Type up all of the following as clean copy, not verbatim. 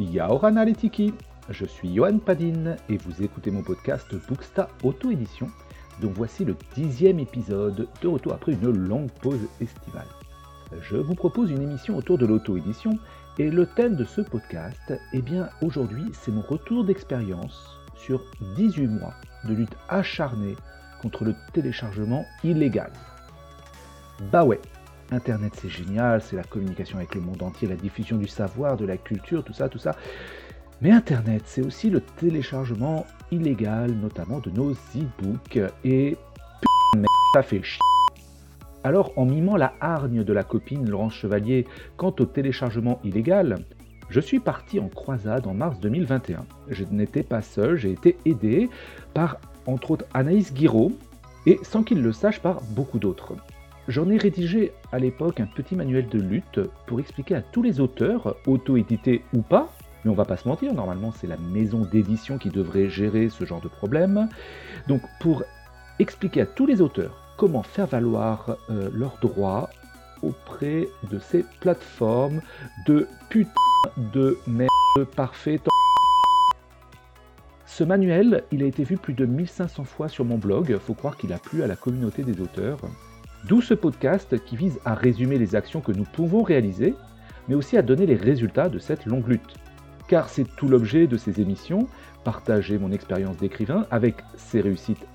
Yaoranalitiki. Je suis Yohann Padin et vous écoutez mon podcast Booksta Auto-Edition, dont voici le 10e épisode, de retour après une longue pause estivale. Je vous propose une émission autour de l'auto-édition et le thème de ce podcast, aujourd'hui, c'est mon retour d'expérience sur 18 mois de lutte acharnée contre le téléchargement illégal. Bah ouais, Internet c'est génial, c'est la communication avec le monde entier, la diffusion du savoir, de la culture, tout ça. Mais Internet c'est aussi le téléchargement illégal, notamment de nos e-books, et putain, ça fait chier. Alors, en mimant la hargne de la copine Laurence Chevalier quant au téléchargement illégal, je suis parti en croisade en mars 2021. Je n'étais pas seul, j'ai été aidé par, entre autres, Anaïs Guiraud, et sans qu'il le sache, par beaucoup d'autres. J'en ai rédigé à l'époque un petit manuel de lutte pour expliquer à tous les auteurs, auto-édités ou pas, mais on va pas se mentir, normalement c'est la maison d'édition qui devrait gérer ce genre de problème, donc pour expliquer à tous les auteurs comment faire valoir leurs droits auprès de ces plateformes de putain de merde parfait. Ce manuel, il a été vu plus de 1500 fois sur mon blog, faut croire qu'il a plu à la communauté des auteurs, d'où ce podcast qui vise à résumer les actions que nous pouvons réaliser, mais aussi à donner les résultats de cette longue lutte. Car c'est tout l'objet de ces émissions, partager mon expérience d'écrivain avec ses réussites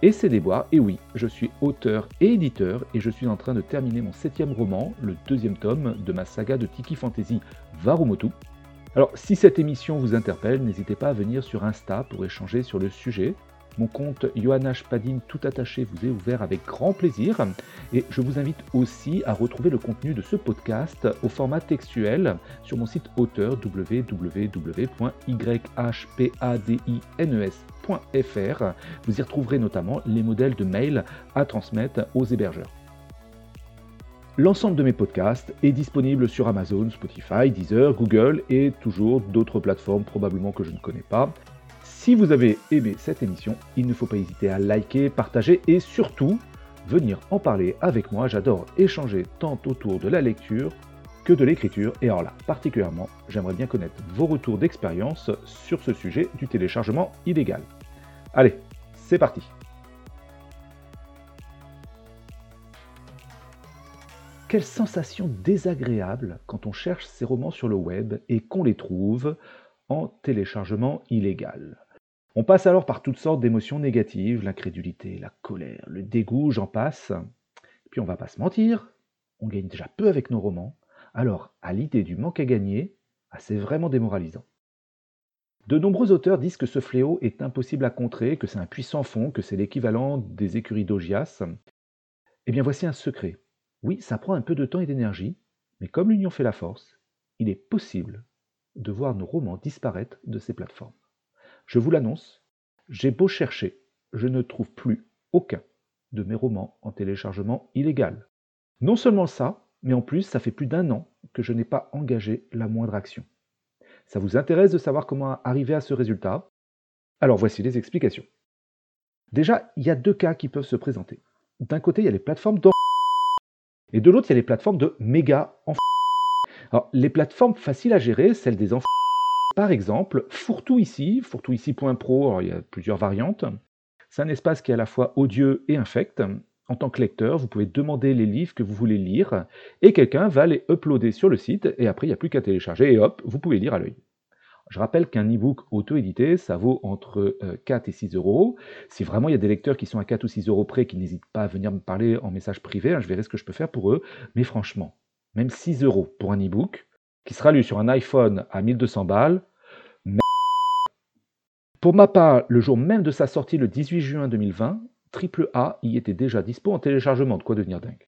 et ses déboires. Et oui, je suis auteur et éditeur et je suis en train de terminer mon 7e roman, le 2e tome de ma saga de Tiki Fantasy Varumotu. Alors si cette émission vous interpelle, n'hésitez pas à venir sur Insta pour échanger sur le sujet. Mon compte Yohann Padin tout attaché vous est ouvert avec grand plaisir et je vous invite aussi à retrouver le contenu de ce podcast au format textuel sur mon site auteur www.yhpadines.fr. Vous y retrouverez notamment les modèles de mails à transmettre aux hébergeurs. L'ensemble de mes podcasts est disponible sur Amazon, Spotify, Deezer, Google et toujours d'autres plateformes probablement que je ne connais pas. Si vous avez aimé cette émission, il ne faut pas hésiter à liker, partager et surtout venir en parler avec moi. J'adore échanger tant autour de la lecture que de l'écriture. Et alors là, particulièrement, j'aimerais bien connaître vos retours d'expérience sur ce sujet du téléchargement illégal. Allez, c'est parti! Quelle sensation désagréable quand on cherche ses romans sur le web et qu'on les trouve en téléchargement illégal. On passe alors par toutes sortes d'émotions négatives, l'incrédulité, la colère, le dégoût, j'en passe. Et puis on va pas se mentir, on gagne déjà peu avec nos romans, alors à l'idée du manque à gagner, c'est vraiment démoralisant. De nombreux auteurs disent que ce fléau est impossible à contrer, que c'est un puits sans fond, que c'est l'équivalent des écuries d'Augias. Eh bien voici un secret. Oui, ça prend un peu de temps et d'énergie, mais comme l'union fait la force, il est possible de voir nos romans disparaître de ces plateformes. Je vous l'annonce, j'ai beau chercher, je ne trouve plus aucun de mes romans en téléchargement illégal. Non seulement ça, mais en plus, ça fait plus d'1 an que je n'ai pas engagé la moindre action. Ça vous intéresse de savoir comment arriver à ce résultat ? Alors voici les explications. Déjà, il y a 2 cas qui peuvent se présenter. D'un côté, il y a les plateformes d'en... et de l'autre, il y a les plateformes de méga en... Alors, les plateformes faciles à gérer, celles des enfants, par exemple, fourtoutici.pro, alors il y a plusieurs variantes. C'est un espace qui est à la fois odieux et infect. En tant que lecteur, vous pouvez demander les livres que vous voulez lire et quelqu'un va les uploader sur le site et après, il n'y a plus qu'à télécharger et hop, vous pouvez lire à l'œil. Je rappelle qu'un e-book auto-édité, ça vaut entre 4 et 6 euros. Si vraiment il y a des lecteurs qui sont à 4 ou 6 euros près, qui n'hésitent pas à venir me parler en message privé, hein, je verrai ce que je peux faire pour eux. Mais franchement, même 6 euros pour un e-book, qui sera lu sur un iPhone à 1200 balles. Mais... Pour ma part, le jour même de sa sortie, le 18 juin 2020, AAA y était déjà dispo en téléchargement, de quoi devenir dingue.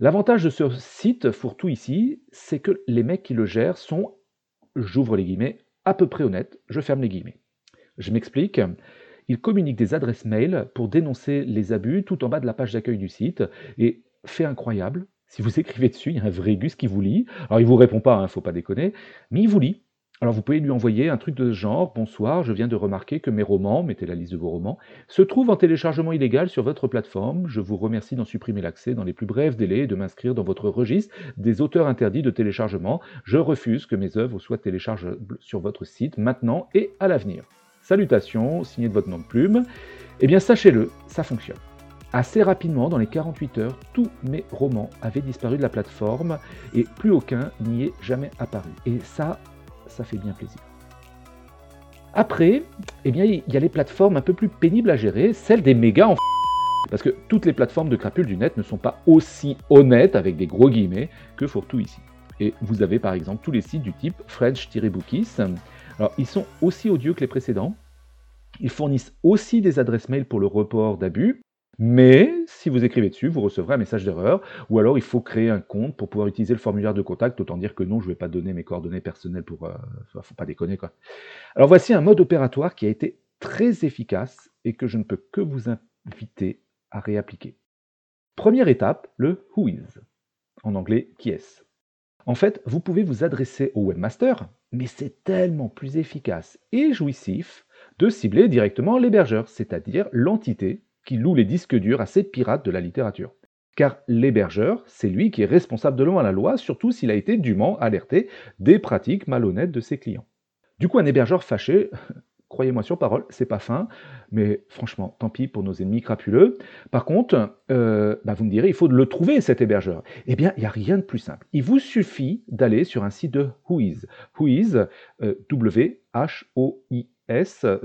L'avantage de ce site fourre-tout ici, c'est que les mecs qui le gèrent sont, j'ouvre les guillemets, à peu près honnêtes, je ferme les guillemets. Je m'explique. Ils communiquent des adresses mail pour dénoncer les abus tout en bas de la page d'accueil du site. Et fait incroyable, si vous écrivez dessus, il y a un vrai gus qui vous lit. Alors, il ne vous répond pas, faut pas déconner, mais il vous lit. Alors vous pouvez lui envoyer un truc de ce genre: « Bonsoir, je viens de remarquer que mes romans, mettez la liste de vos romans, se trouvent en téléchargement illégal sur votre plateforme. Je vous remercie d'en supprimer l'accès dans les plus brefs délais et de m'inscrire dans votre registre des auteurs interdits de téléchargement. Je refuse que mes œuvres soient téléchargeables sur votre site maintenant et à l'avenir. Salutations, signé de votre nom de plume. » Eh bien sachez-le, ça fonctionne. Assez rapidement, dans les 48 heures, tous mes romans avaient disparu de la plateforme et plus aucun n'y est jamais apparu. Et ça fait bien plaisir. Après, eh bien, il y a les plateformes un peu plus pénibles à gérer, celles des méga en parce que toutes les plateformes de crapules du net ne sont pas aussi honnêtes, avec des gros guillemets, que Fourtou ici. Et vous avez par exemple tous les sites du type French-Bookies. Alors, ils sont aussi odieux que les précédents. Ils fournissent aussi des adresses mail pour le report d'abus. Mais si vous écrivez dessus, vous recevrez un message d'erreur, ou alors il faut créer un compte pour pouvoir utiliser le formulaire de contact. Autant dire que non, je ne vais pas donner mes coordonnées personnelles pour... faut pas déconner, quoi. Alors voici un mode opératoire qui a été très efficace et que je ne peux que vous inviter à réappliquer. Première étape, le who is, en anglais qui est-ce. En fait, vous pouvez vous adresser au webmaster, mais c'est tellement plus efficace et jouissif de cibler directement l'hébergeur, c'est-à-dire l'entité qui loue les disques durs à ces pirates de la littérature. Car l'hébergeur, c'est lui qui est responsable devant la loi, surtout s'il a été dûment alerté des pratiques malhonnêtes de ses clients. Du coup, un hébergeur fâché, croyez-moi sur parole, c'est pas fin, mais franchement, tant pis pour nos ennemis crapuleux. Par contre, vous me direz, il faut le trouver, cet hébergeur. Eh bien, il n'y a rien de plus simple. Il vous suffit d'aller sur un site de Whois. Whois, W-H-O-I.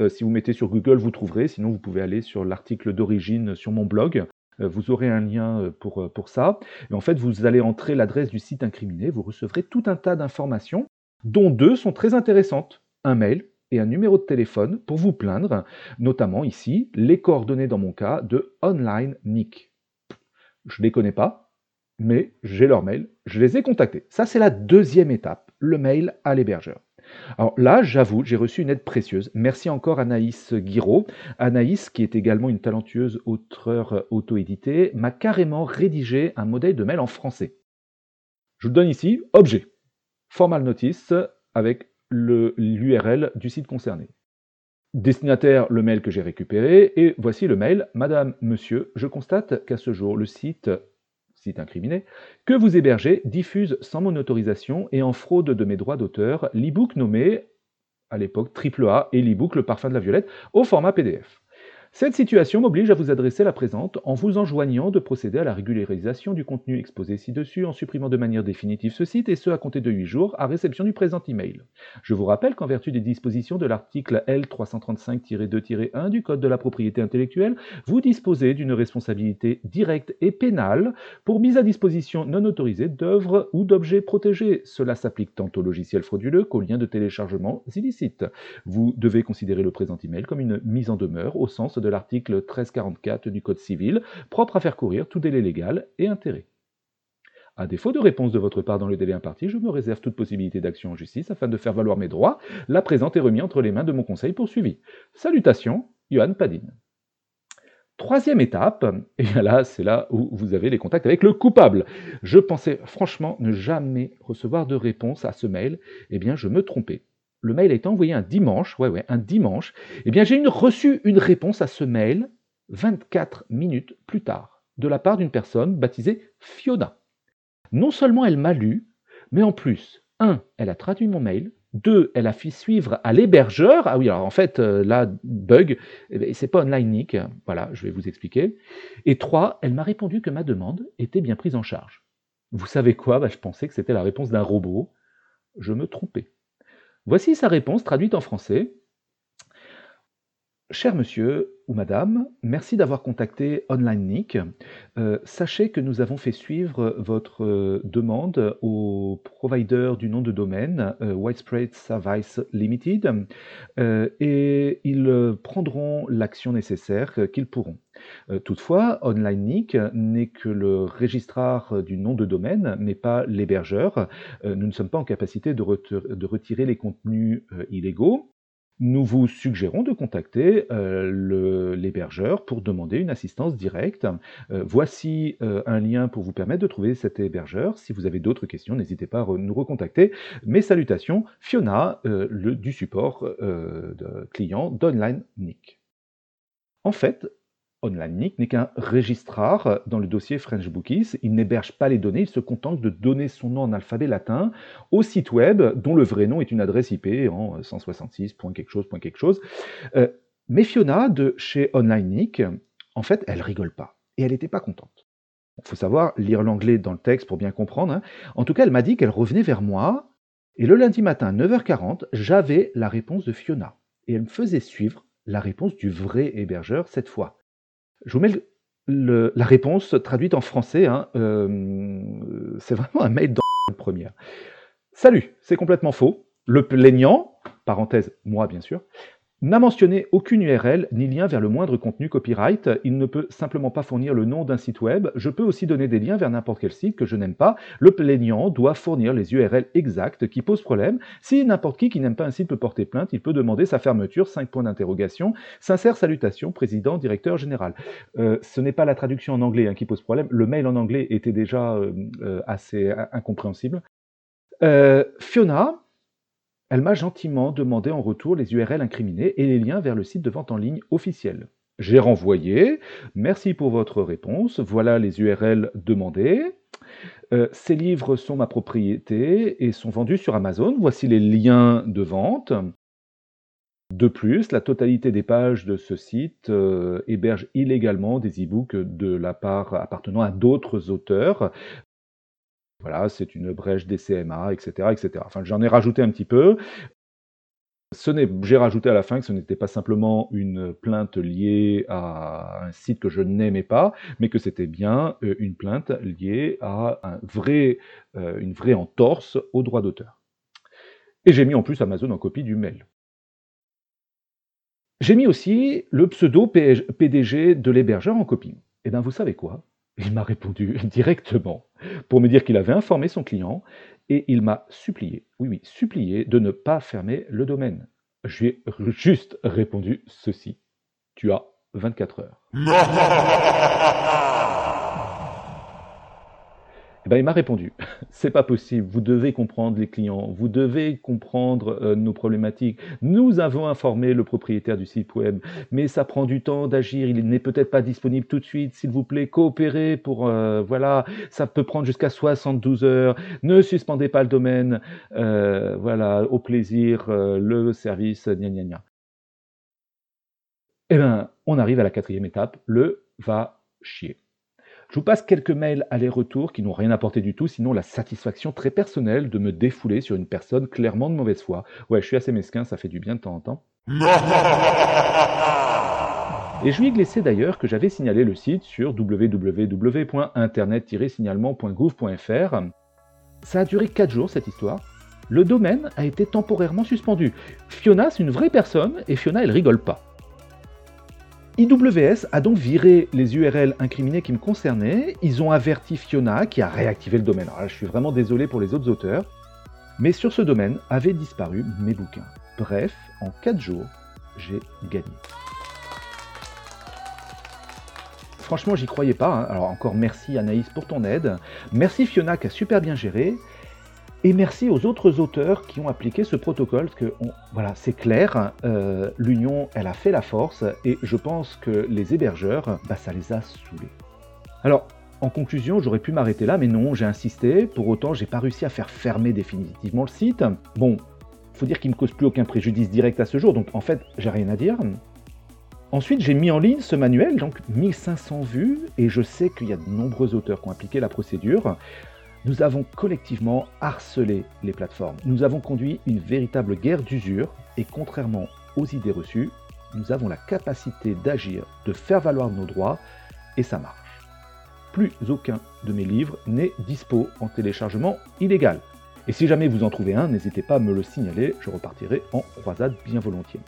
Si vous mettez sur Google, vous trouverez, sinon vous pouvez aller sur l'article d'origine sur mon blog, vous aurez un lien pour ça, et en fait vous allez entrer l'adresse du site incriminé, vous recevrez tout un tas d'informations, dont deux sont très intéressantes, un mail et un numéro de téléphone pour vous plaindre, notamment ici, les coordonnées dans mon cas de OnlineNIC. Je ne les connais pas, mais j'ai leur mail, je les ai contactés. Ça c'est la deuxième étape, le mail à l'hébergeur. Alors là, j'avoue, j'ai reçu une aide précieuse. Merci encore Anaïs Guiraud. Anaïs, qui est également une talentueuse auteure auto-éditée, m'a carrément rédigé un modèle de mail en français. Je vous donne ici, objet, formal notice, avec l'URL du site concerné. Destinataire, le mail que j'ai récupéré, et voici le mail. Madame, monsieur, je constate qu'à ce jour, le site incriminé, que vous hébergez, diffuse sans mon autorisation et en fraude de mes droits d'auteur l'e-book nommé, à l'époque, AAA et l'e-book Le Parfum de la Violette, au format PDF. Cette situation m'oblige à vous adresser la présente en vous enjoignant de procéder à la régularisation du contenu exposé ci-dessus en supprimant de manière définitive ce site et ce à compter de 8 jours à réception du présent email. Je vous rappelle qu'en vertu des dispositions de l'article L335-2-1 du Code de la propriété intellectuelle, vous disposez d'une responsabilité directe et pénale pour mise à disposition non autorisée d'œuvres ou d'objets protégés. Cela s'applique tant aux logiciels frauduleux qu'aux liens de téléchargement illicites. Vous devez considérer le présent email comme une mise en demeure au sens de l'article 1344 du Code civil, propre à faire courir tout délai légal et intérêt. À défaut de réponse de votre part dans le délai imparti, je me réserve toute possibilité d'action en justice afin de faire valoir mes droits. La présente est remise entre les mains de mon conseil poursuivi. Salutations, Yohann Padin. Troisième étape, et là, c'est là où vous avez les contacts avec le coupable. Je pensais franchement ne jamais recevoir de réponse à ce mail. Eh bien, je me trompais. Le mail a été envoyé un dimanche, un dimanche. Eh bien, j'ai reçu une réponse à ce mail 24 minutes plus tard, de la part d'une personne baptisée Fiona. Non seulement elle m'a lu, mais en plus, 1, elle a traduit mon mail, 2, elle a fait suivre à l'hébergeur. Ah oui, alors en fait, là, bug, c'est pas OnlineNIC, voilà, je vais vous expliquer. Et 3, elle m'a répondu que ma demande était bien prise en charge. Vous savez quoi ? Je pensais que c'était la réponse d'un robot. Je me trompais. Voici sa réponse traduite en français. « Cher monsieur ou madame, merci d'avoir contacté OnlineNIC. Sachez que nous avons fait suivre votre demande au provider du nom de domaine, Widespread Service Limited, et ils prendront l'action nécessaire qu'ils pourront. Toutefois, OnlineNIC n'est que le registrar du nom de domaine, mais pas l'hébergeur. Nous ne sommes pas en capacité de retirer les contenus illégaux. nous vous suggérons de contacter l'hébergeur pour demander une assistance directe. Voici un lien pour vous permettre de trouver cet hébergeur. Si vous avez d'autres questions, n'hésitez pas à nous recontacter. Mes salutations, Fiona, du support de client d'OnlineNIC. En fait, OnlineNIC n'est qu'un registrar dans le dossier French Bookies. Il n'héberge pas les données, il se contente de donner son nom en alphabet latin au site web, dont le vrai nom est une adresse IP en 166.quelque chose. Mais Fiona, de chez OnlineNIC, en fait, elle rigole pas. Et elle n'était pas contente. Il faut savoir lire l'anglais dans le texte pour bien comprendre. En tout cas, elle m'a dit qu'elle revenait vers moi. Et le lundi matin, 9h40, j'avais la réponse de Fiona. Et elle me faisait suivre la réponse du vrai hébergeur cette fois. Je vous mets la réponse traduite en français. C'est vraiment un mail dans la première. Salut, c'est complètement faux. Le plaignant, parenthèse, moi bien sûr, n'a mentionné aucune URL ni lien vers le moindre contenu copyright. Il ne peut simplement pas fournir le nom d'un site web. Je peux aussi donner des liens vers n'importe quel site que je n'aime pas. Le plaignant doit fournir les URL exactes qui posent problème. Si n'importe qui n'aime pas un site peut porter plainte, il peut demander sa fermeture. 5 points d'interrogation. Sincère salutation, président, directeur général. Ce n'est pas la traduction en anglais qui pose problème. Le mail en anglais était déjà assez incompréhensible. Fiona, elle m'a gentiment demandé en retour les URL incriminées et les liens vers le site de vente en ligne officiel. J'ai renvoyé. Merci pour votre réponse. Voilà les URL demandées. Ces livres sont ma propriété et sont vendus sur Amazon. Voici les liens de vente. De plus, la totalité des pages de ce site héberge illégalement des e-books de la part appartenant à d'autres auteurs. Voilà, c'est une brèche des CMA, etc., etc. Enfin, j'en ai rajouté un petit peu. J'ai rajouté à la fin que ce n'était pas simplement une plainte liée à un site que je n'aimais pas, mais que c'était bien une plainte liée à une vraie entorse au droit d'auteur. Et j'ai mis en plus Amazon en copie du mail. J'ai mis aussi le pseudo PDG de l'hébergeur en copie. Eh bien, vous savez quoi ? Il m'a répondu directement pour me dire qu'il avait informé son client et il m'a supplié, supplié de ne pas fermer le domaine. Je lui ai juste répondu ceci. Tu as 24 heures. Eh ben, il m'a répondu. C'est pas possible. Vous devez comprendre les clients. Vous devez comprendre nos problématiques. Nous avons informé le propriétaire du site web, mais ça prend du temps d'agir. Il n'est peut-être pas disponible tout de suite. S'il vous plaît, coopérez pour, ça peut prendre jusqu'à 72 heures. Ne suspendez pas le domaine. Au plaisir, le service, gna gna gna. Eh ben, on arrive à la quatrième étape. Le va chier. Je vous passe quelques mails aller-retour qui n'ont rien apporté du tout, sinon la satisfaction très personnelle de me défouler sur une personne clairement de mauvaise foi. Ouais, je suis assez mesquin, ça fait du bien de temps en temps. Et je lui ai glissé d'ailleurs que j'avais signalé le site sur www.internet-signalement.gouv.fr. Ça a duré 4 jours cette histoire. Le domaine a été temporairement suspendu. Fiona, c'est une vraie personne et Fiona, elle rigole pas. IWS a donc viré les URL incriminées qui me concernaient. Ils ont averti Fiona qui a réactivé le domaine. Alors là, je suis vraiment désolé pour les autres auteurs. Mais sur ce domaine avaient disparu mes bouquins. Bref, en 4 jours, j'ai gagné. Franchement, j'y croyais pas. Alors encore merci Anaïs pour ton aide. Merci Fiona qui a super bien géré. Et merci aux autres auteurs qui ont appliqué ce protocole, parce que c'est clair, l'union, elle a fait la force, et je pense que les hébergeurs, ça les a saoulés. Alors, en conclusion, j'aurais pu m'arrêter là, mais non, j'ai insisté, pour autant, j'ai pas réussi à faire fermer définitivement le site. Bon, faut dire qu'il me cause plus aucun préjudice direct à ce jour, donc en fait, j'ai rien à dire. Ensuite, j'ai mis en ligne ce manuel, donc 1500 vues, et je sais qu'il y a de nombreux auteurs qui ont appliqué la procédure. Nous avons collectivement harcelé les plateformes. Nous avons conduit une véritable guerre d'usure et contrairement aux idées reçues, nous avons la capacité d'agir, de faire valoir nos droits et ça marche. Plus aucun de mes livres n'est dispo en téléchargement illégal. Et si jamais vous en trouvez un, n'hésitez pas à me le signaler, je repartirai en croisade bien volontiers.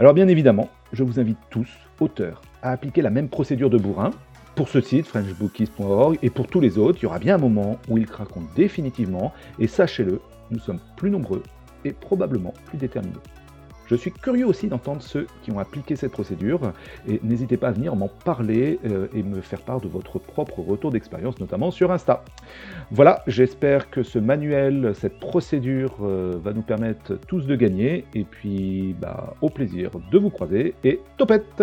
Alors bien évidemment, je vous invite tous, auteurs, à appliquer la même procédure de bourrin. Pour ce site, FrenchBookies.org, et pour tous les autres, il y aura bien un moment où ils craqueront définitivement, et sachez-le, nous sommes plus nombreux et probablement plus déterminés. Je suis curieux aussi d'entendre ceux qui ont appliqué cette procédure et n'hésitez pas à venir m'en parler et me faire part de votre propre retour d'expérience, notamment sur Insta. Voilà, j'espère que ce manuel, cette procédure va nous permettre tous de gagner et puis au plaisir de vous croiser et topette!